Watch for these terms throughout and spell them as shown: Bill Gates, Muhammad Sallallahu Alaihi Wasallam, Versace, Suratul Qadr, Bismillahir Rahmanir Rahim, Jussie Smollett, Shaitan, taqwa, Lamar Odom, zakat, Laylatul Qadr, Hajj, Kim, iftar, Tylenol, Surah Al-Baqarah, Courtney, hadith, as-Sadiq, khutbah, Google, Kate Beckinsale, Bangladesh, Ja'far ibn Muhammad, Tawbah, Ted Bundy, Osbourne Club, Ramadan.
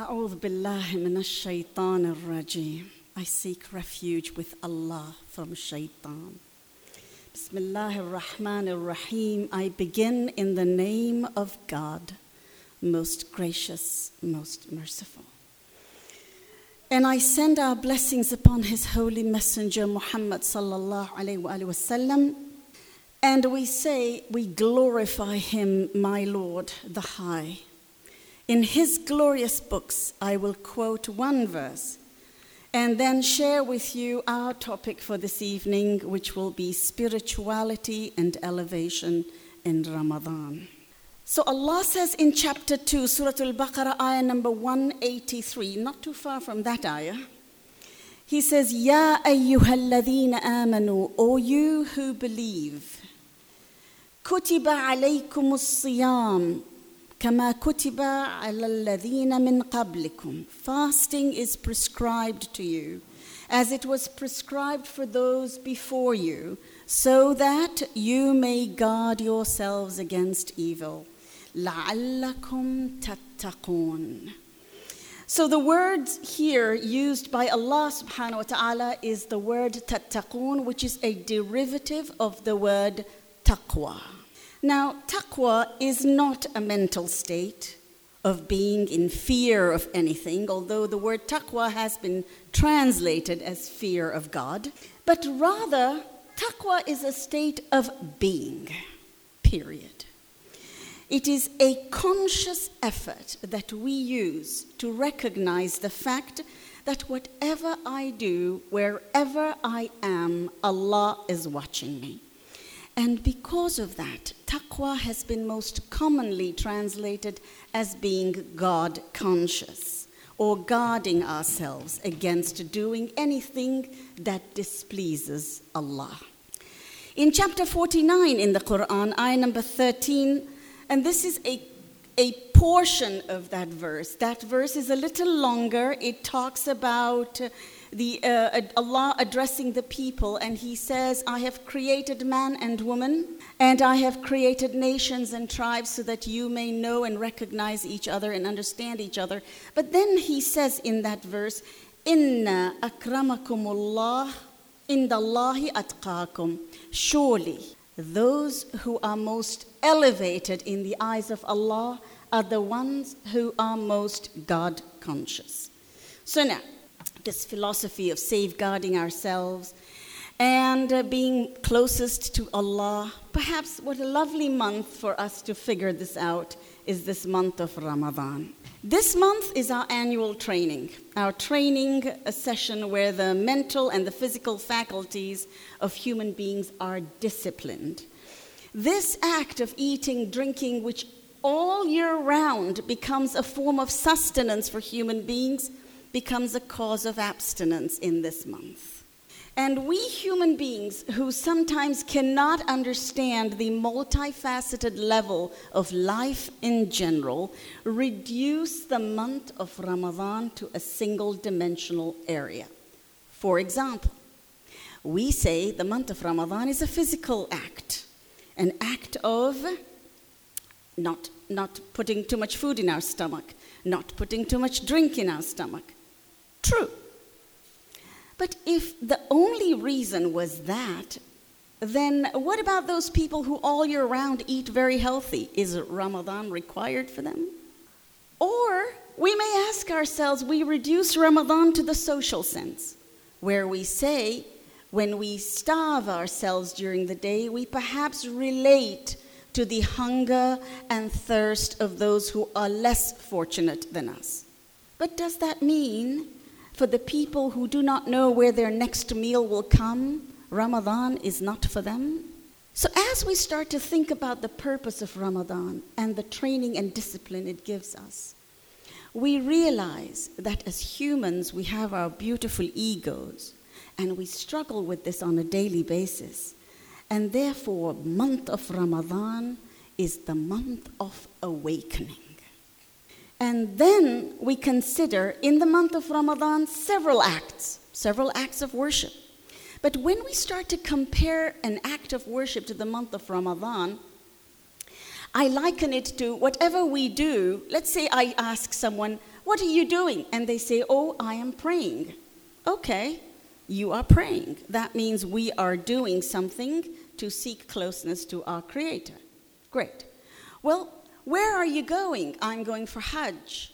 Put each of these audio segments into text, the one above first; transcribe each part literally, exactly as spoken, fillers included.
أعوذ بالله من الشيطان الرجيم. I seek refuge with Allah from Shaitan. Bismillahir Rahmanir Rahim. I begin in the name of God, most gracious, most merciful. And I send our blessings upon His holy messenger Muhammad Sallallahu Alaihi Wasallam. And we say, we glorify Him, my Lord, the High. In His glorious books, I will quote one verse and then share with you our topic for this evening, which will be spirituality and elevation in Ramadan. So Allah says in chapter two, Surah Al-Baqarah, ayah number one eighty-three, not too far from that ayah. He says, Ya ayyuhalladhina amanu, O you who believe, kutiba alaykumus siyam. Kama kutiba ala alladhina min qablikum. Fasting is prescribed to you, as it was prescribed for those before you, so that you may guard yourselves against evil. La'allakum tattaqun. So the word here used by Allah subhanahu wa ta'ala is the word tattaqun, which is a derivative of the word taqwa. Now, taqwa is not a mental state of being in fear of anything, although the word taqwa has been translated as fear of God. But rather, taqwa is a state of being, period. It is a conscious effort that we use to recognize the fact that whatever I do, wherever I am, Allah is watching me. And because of that, taqwa has been most commonly translated as being God conscious, or guarding ourselves against doing anything that displeases Allah. In chapter forty-nine in the Quran, ayah number thirteen, and this is a, a portion of that verse. That verse is a little longer. It talks about... Uh, The, uh, Allah addressing the people, and He says, I have created man and woman, and I have created nations and tribes so that you may know and recognize each other and understand each other. But then He says in that verse, Inna akramakumullah indallahi atqakum. Surely those who are most elevated in the eyes of Allah are the ones who are most God conscious. So now, this philosophy of safeguarding ourselves and uh, being closest to Allah. Perhaps what a lovely month for us to figure this out is this month of Ramadan. This month is our annual training, our training a session where the mental and the physical faculties of human beings are disciplined. This act of eating, drinking, which all year round becomes a form of sustenance for human beings, becomes a cause of abstinence in this month. And we human beings who sometimes cannot understand the multifaceted level of life in general, reduce the month of Ramadan to a single dimensional area. For example, we say the month of Ramadan is a physical act, an act of not, not putting too much food in our stomach, not putting too much drink in our stomach. True. But if the only reason was that, then what about those people who all year round eat very healthy? Is Ramadan required for them? Or we may ask ourselves, we reduce Ramadan to the social sense, where we say when we starve ourselves during the day, we perhaps relate to the hunger and thirst of those who are less fortunate than us. But does that mean for the people who do not know where their next meal will come, Ramadan is not for them? So as we start to think about the purpose of Ramadan and the training and discipline it gives us, we realize that as humans we have our beautiful egos and we struggle with this on a daily basis. And therefore, month of Ramadan is the month of awakening. And then we consider in the month of Ramadan several acts, several acts of worship. But when we start to compare an act of worship to the month of Ramadan, I liken it to whatever we do. Let's say I ask someone, what are you doing? And they say, oh, I am praying. Okay, you are praying. That means we are doing something to seek closeness to our Creator. Great. Well, where are you going? I'm going for Hajj.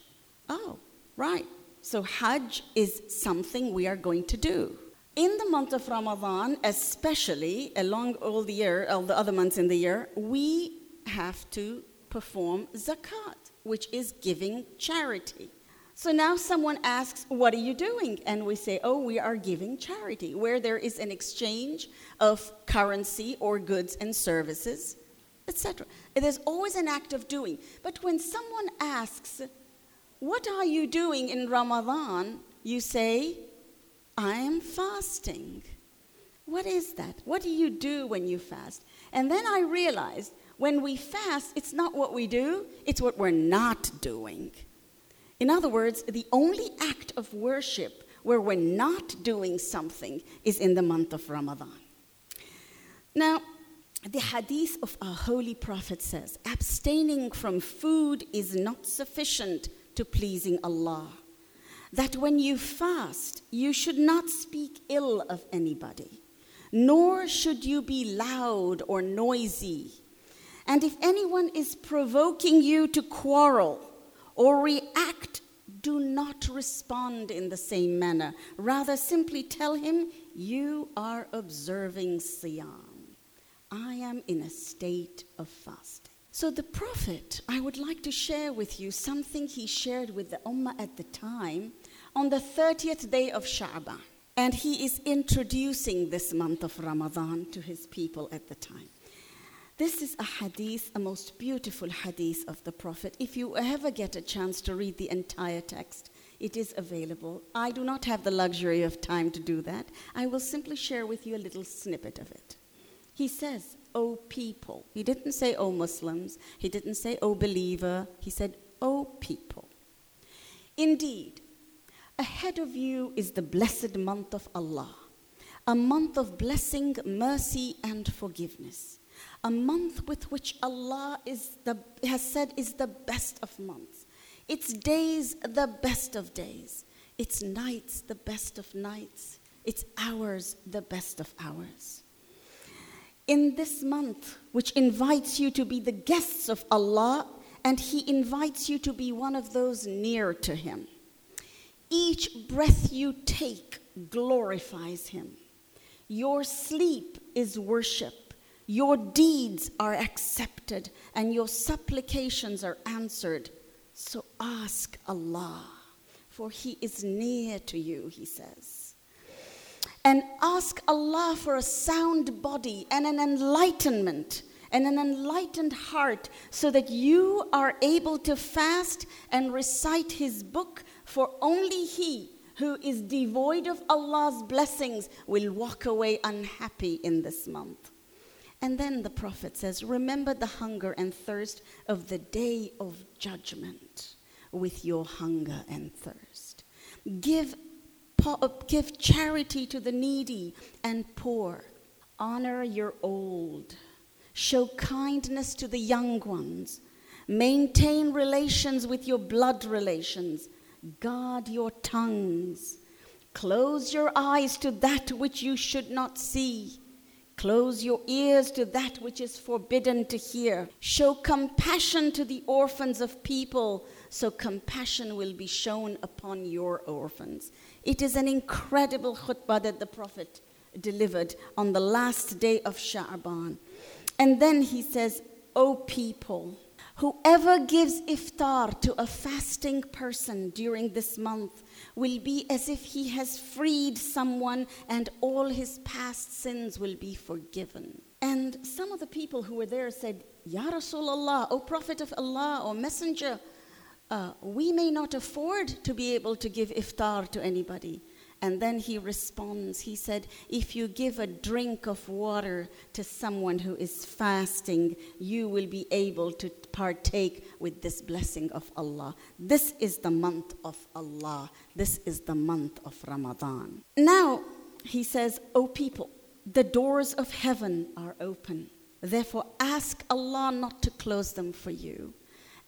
Oh, right. So Hajj is something we are going to do. In the month of Ramadan, especially along all the year, all the other months in the year, we have to perform zakat, which is giving charity. So now someone asks, what are you doing? And we say, oh, we are giving charity, where there is an exchange of currency or goods and services, et cetera. There's always an act of doing. But when someone asks, what are you doing in Ramadan? You say, I am fasting. What is that? What do you do when you fast? And then I realized when we fast, it's not what we do, it's what we're not doing. In other words, the only act of worship where we're not doing something is in the month of Ramadan. Now, the hadith of our holy prophet says, abstaining from food is not sufficient to pleasing Allah. That when you fast, you should not speak ill of anybody, nor should you be loud or noisy. And if anyone is provoking you to quarrel or react, do not respond in the same manner. Rather, simply tell him, you are observing Siyam. I am in a state of fasting. So the Prophet, I would like to share with you something he shared with the Ummah at the time on the thirtieth day of Sha'ban. And he is introducing this month of Ramadan to his people at the time. This is a hadith, a most beautiful hadith of the Prophet. If you ever get a chance to read the entire text, it is available. I do not have the luxury of time to do that. I will simply share with you a little snippet of it. He says, O people. He didn't say, O Muslims. He didn't say, O believer. He said, O people. Indeed, ahead of you is the blessed month of Allah, a month of blessing, mercy, and forgiveness, a month with which Allah is the, has said is the best of months, its days the best of days, its nights the best of nights, its hours the best of hours. In this month, which invites you to be the guests of Allah, and He invites you to be one of those near to Him. Each breath you take glorifies Him. Your sleep is worship. Your deeds are accepted, and your supplications are answered. So ask Allah, for He is near to you, He says. And ask Allah for a sound body and an enlightenment and an enlightened heart so that you are able to fast and recite His book, for only he who is devoid of Allah's blessings will walk away unhappy in this month. And then the Prophet says, remember the hunger and thirst of the day of judgment with your hunger and thirst. Give Give charity to the needy and poor. Honor your old. Show kindness to the young ones. Maintain relations with your blood relations. Guard your tongues. Close your eyes to that which you should not see. Close your ears to that which is forbidden to hear. Show compassion to the orphans of people, so compassion will be shown upon your orphans. It is an incredible khutbah that the Prophet delivered on the last day of Sha'ban. And then he says, O people, whoever gives iftar to a fasting person during this month will be as if he has freed someone, and all his past sins will be forgiven. And some of the people who were there said, Ya Rasulullah, O Prophet of Allah, O Messenger, uh, we may not afford to be able to give iftar to anybody. And then he responds, he said, if you give a drink of water to someone who is fasting, you will be able to partake with this blessing of Allah. This is the month of Allah. This is the month of Ramadan. Now, he says, O people, the doors of heaven are open. Therefore, ask Allah not to close them for you.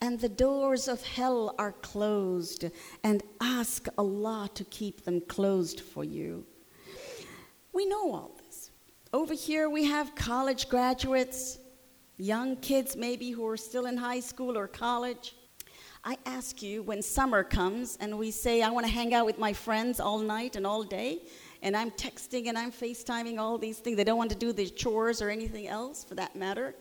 and the doors of hell are closed, and ask Allah to keep them closed for you. We know all this. Over here we have college graduates, young kids maybe who are still in high school or college. I ask you, when summer comes and we say, I want to hang out with my friends all night and all day, and I'm texting and I'm FaceTiming, all these things. They don't want to do the chores or anything else for that matter.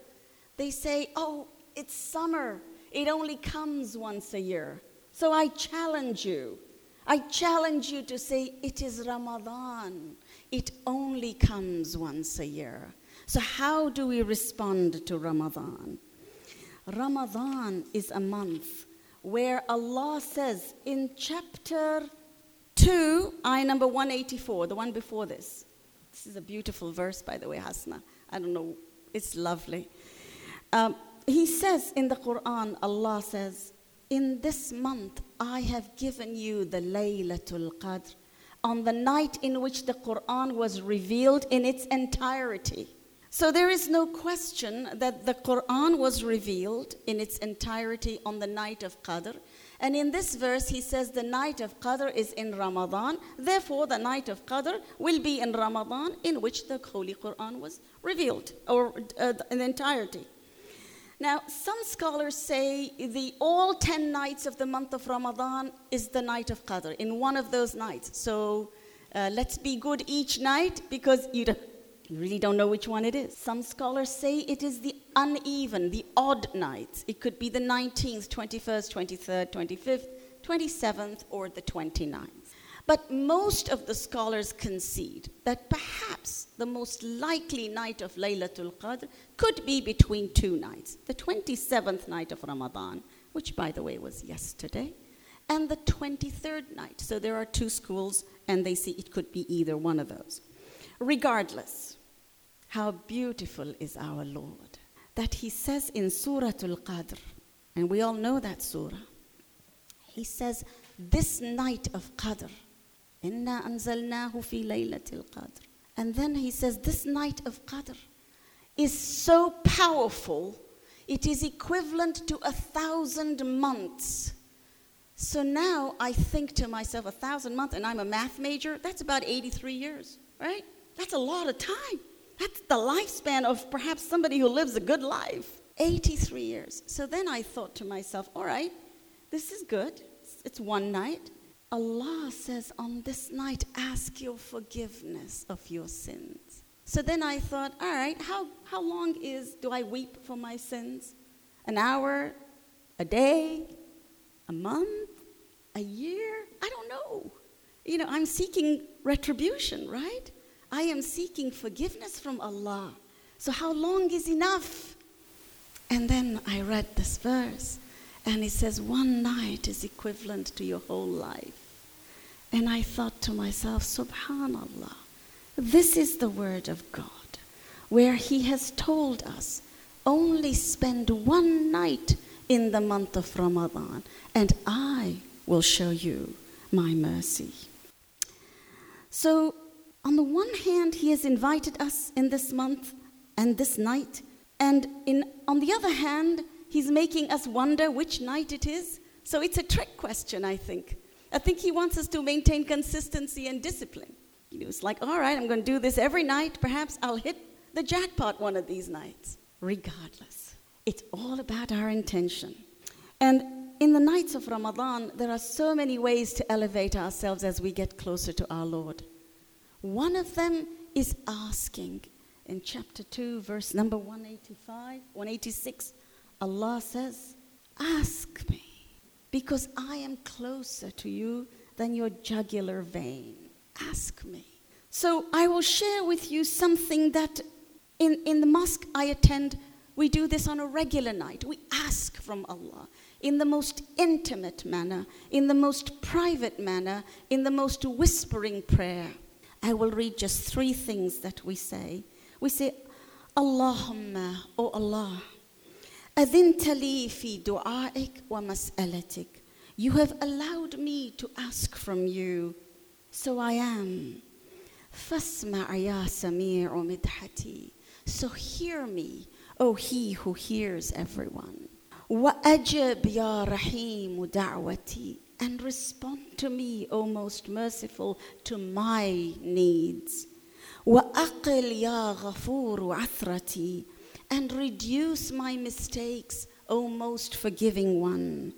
They say, oh, it's summer. It only comes once a year. So I challenge you. I challenge you to say, it is Ramadan. It only comes once a year. So how do we respond to Ramadan? Ramadan is a month where Allah says in chapter two, ayah number one eighty-four, the one before this. This is a beautiful verse, by the way, Hasna. I don't know, it's lovely. Um, he says in the Quran, Allah says, in this month I have given you the Laylatul Qadr, on the night in which the Quran was revealed in its entirety. So there is no question that the Quran was revealed in its entirety on the night of Qadr. And in this verse, he says the night of Qadr is in Ramadan. Therefore, the night of Qadr will be in Ramadan, in which the Holy Quran was revealed, or uh, in entirety. Now, some scholars say the all ten nights of the month of Ramadan is the night of Qadr, in one of those nights. So uh, let's be good each night, because you don't... You really don't know which one it is. Some scholars say it is the uneven, the odd nights. It could be the nineteenth, twenty-first, twenty-third, twenty-fifth, twenty-seventh, or the twenty-ninth. But most of the scholars concede that perhaps the most likely night of Laylatul Qadr could be between two nights. The twenty-seventh night of Ramadan, which by the way was yesterday, and the twenty-third night. So there are two schools, and they see it could be either one of those. Regardless, how beautiful is our Lord, that He says in Suratul Qadr, and we all know that surah, He says, this night of Qadr, Inna anzalnahu fi laylatil Qadr. And then He says, this night of Qadr is so powerful, it is equivalent to a thousand months. So now I think to myself, a thousand months, and I'm a math major, that's about eighty-three years, right? That's a lot of time. That's the lifespan of perhaps somebody who lives a good life. eighty-three years. So then I thought to myself, all right, this is good. It's one night. Allah says, on this night, ask your forgiveness of your sins. So then I thought, all right, how, how long is, do I weep for my sins? An hour? A day? A month? A year? I don't know. You know, I'm seeking retribution, right? I am seeking forgiveness from Allah. So how long is enough? And then I read this verse, and it says, one night is equivalent to your whole life. And I thought to myself, subhanallah, this is the word of God, where He has told us, only spend one night in the month of Ramadan, and I will show you my mercy. So, on the one hand, He has invited us in this month and this night. And in, on the other hand, He's making us wonder which night it is. So it's a trick question, I think. I think He wants us to maintain consistency and discipline. You know, it's like, all right, I'm going to do this every night. Perhaps I'll hit the jackpot one of these nights. Regardless, it's all about our intention. And in the nights of Ramadan, there are so many ways to elevate ourselves as we get closer to our Lord. One of them is asking. In chapter two, verse number one eighty-five, one eighty-six, Allah says, ask me, because I am closer to you than your jugular vein. Ask me. So I will share with you something that in, in the mosque I attend, we do this on a regular night. We ask from Allah in the most intimate manner, in the most private manner, in the most whispering prayer. I will read just three things that we say. We say, Allahumma, O Allah, adhinta li fi du'aik wa mas'alatik. You have allowed me to ask from you, so I am. Fasma' ya sami'u midhati. So hear me, O He who hears everyone. وَأَجَبْ يَا رَحِيمُ دَعْوَتِي, and respond to me, O most merciful, to my needs. وَأَقِلْ يَا غَفُورُ عَثْرَتِي, and reduce my mistakes, O most forgiving one.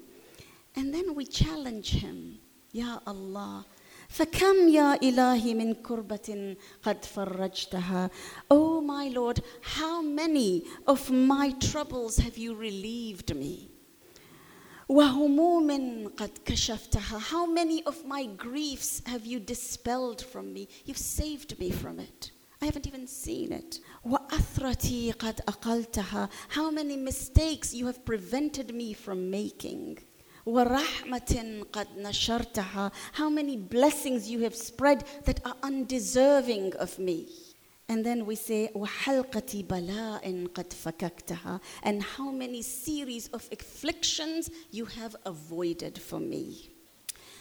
And then we challenge him, Ya Allah, فَكَمْ يَا إِلَهِ مِنْ كُرْبَةٍ قَدْ فَرَّجْتَهَا, O my Lord, how many of my troubles have you relieved me? وَهُمُومٍ قَدْ كَشَفْتَهَا, how many of my griefs have you dispelled from me? You've saved me from it. I haven't even seen it. وَأَثْرَتِي قَدْ أَقَلْتَهَا, how many mistakes you have prevented me from making. وَرَحْمَةٍ قَدْ نَشَرْتَهَا, how many blessings you have spread that are undeserving of me. And then we say, وَحَلْقَةِ بَلَاءٍ قَدْ فَكَكْتَهَا, and how many series of afflictions you have avoided for me.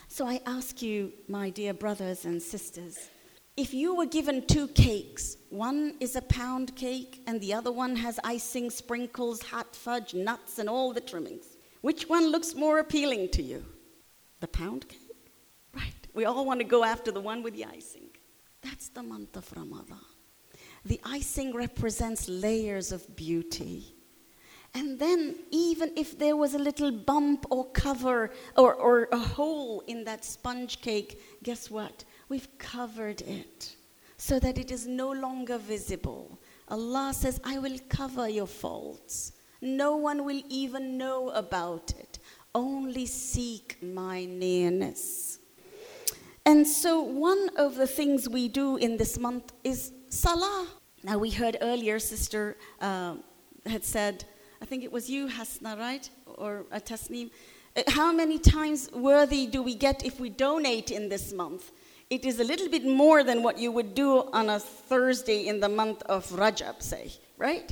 So I ask you, my dear brothers and sisters, if you were given two cakes, one is a pound cake and the other one has icing, sprinkles, hot fudge, nuts and all the trimmings, which one looks more appealing to you? The pound cake? Right. We all want to go after the one with the icing. That's the month of Ramadan. The icing represents layers of beauty. And then even if there was a little bump or cover or, or a hole in that sponge cake, guess what? We've covered it so that it is no longer visible. Allah says, I will cover your faults. No one will even know about it. Only seek my nearness. And so one of the things we do in this month is salah. Now we heard earlier, sister uh, had said, I think it was you, Hasna, right? Or uh, Tasneem. Uh, how many times worthy do we get if we donate in this month? It is a little bit more than what you would do on a Thursday in the month of Rajab, say, right?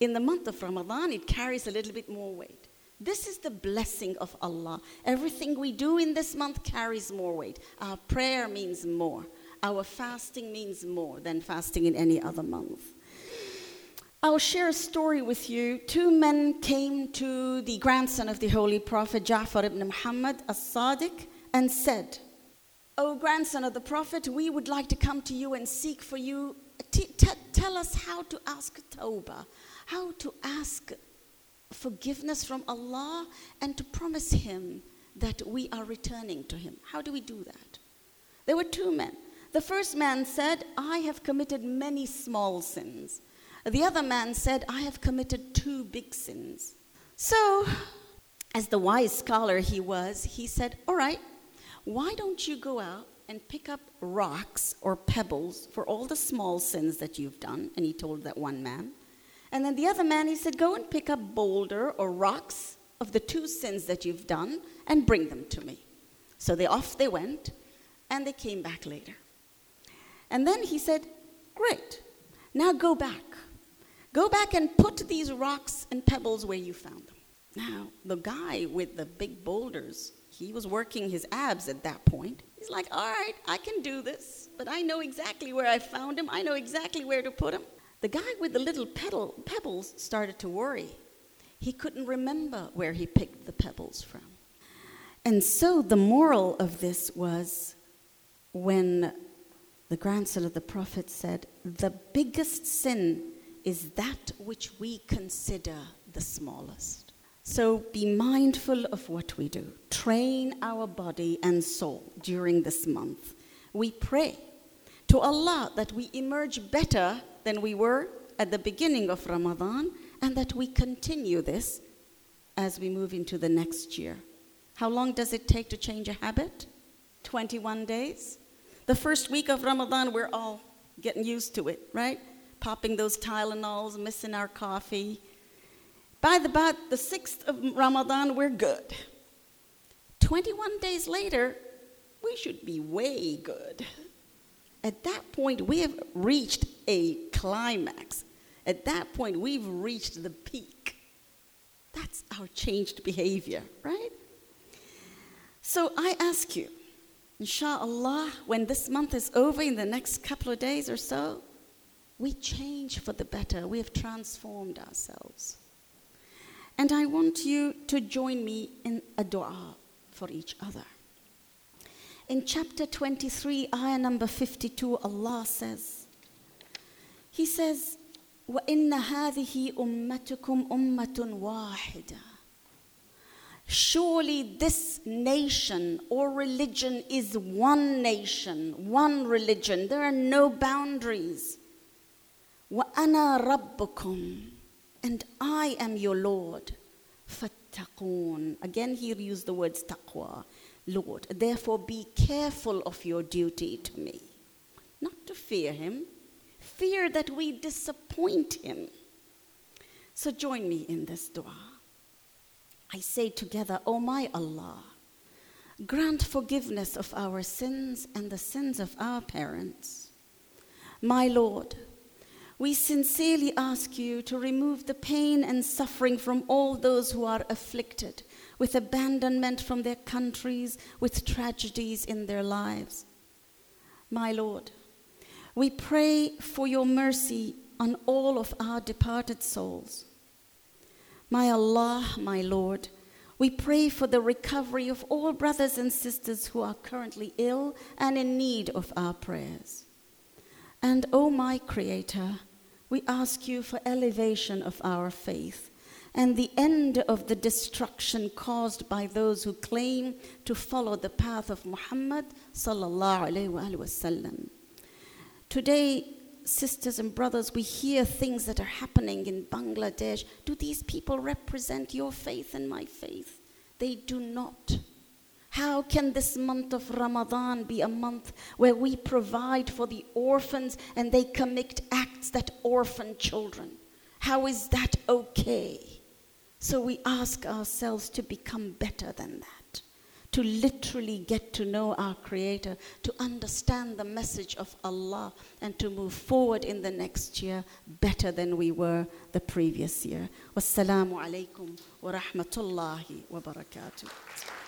In the month of Ramadan, it carries a little bit more weight. This is the blessing of Allah. Everything we do in this month carries more weight. Our prayer means more. Our fasting means more than fasting in any other month. I'll share a story with you. Two men came to the grandson of the Holy Prophet, Ja'far ibn Muhammad, as-Sadiq, and said, O grandson of the Prophet, we would like to come to you and seek for you. T- t- tell us how to ask tawbah, how to ask forgiveness from Allah and to promise Him that we are returning to Him. How do we do that? There were two men. The first man said, I have committed many small sins. The other man said, I have committed two big sins. So, as the wise scholar he was, he said, all right, why don't you go out and pick up rocks or pebbles for all the small sins that you've done? And he told that one man. And then the other man, he said, go and pick up boulder or rocks of the two sins that you've done and bring them to me. So they off they went, and they came back later. And then he said, great, now go back. Go back and put these rocks and pebbles where you found them. Now, the guy with the big boulders, he was working his abs at that point. He's like, all right, I can do this, but I know exactly where I found him. I know exactly where to put him. The guy with the little pedal, pebbles started to worry. He couldn't remember where he picked the pebbles from. And so the moral of this was when the grandson of the Prophet said, the biggest sin is that which we consider the smallest. So be mindful of what we do. Train our body and soul during this month. We pray to Allah that we emerge better than we were at the beginning of Ramadan, and that we continue this as we move into the next year. How long does it take to change a habit? twenty-one days. The first week of Ramadan, we're all getting used to it, right? Popping those Tylenols, missing our coffee. By the, about the sixth of Ramadan, we're good. twenty-one days later, we should be way good. At that point, we have reached a climax. At that point, we've reached the peak. That's our changed behavior, right? So I ask you, inshallah, when this month is over in the next couple of days or so, we change for the better. We have transformed ourselves. And I want you to join me in a dua for each other. In chapter twenty-three, ayah number fifty-two, Allah says, He says, وَإِنَّ هَذِهِ أُمَّتُكُمْ أُمَّةٌ وَاحِدَةٌ. Surely this nation or religion is one nation, one religion. There are no boundaries. وَأَنَا رَبُّكُمْ. And I am your Lord. فَاتَّقُونَ. Again, here used the words taqwa, Lord. Therefore, be careful of your duty to me. Not to fear him. Fear that we disappoint him. So join me in this dua. I say together, O my Allah, grant forgiveness of our sins and the sins of our parents. My Lord, we sincerely ask you to remove the pain and suffering from all those who are afflicted with abandonment from their countries, with tragedies in their lives. My Lord, we pray for your mercy on all of our departed souls. My Allah, my Lord, we pray for the recovery of all brothers and sisters who are currently ill and in need of our prayers. And, O my Creator, we ask you for elevation of our faith and the end of the destruction caused by those who claim to follow the path of Muhammad Sallallahu Alaihi Wasallam. Today, sisters and brothers, we hear things that are happening in Bangladesh. Do these people represent your faith and my faith? They do not. How can this month of Ramadan be a month where we provide for the orphans and they commit acts that orphan children? How is that okay? So we ask ourselves to become better than that, to literally get to know our Creator, to understand the message of Allah, and to move forward in the next year better than we were the previous year. Wassalamu alaikum wa rahmatullahi wa barakatuh.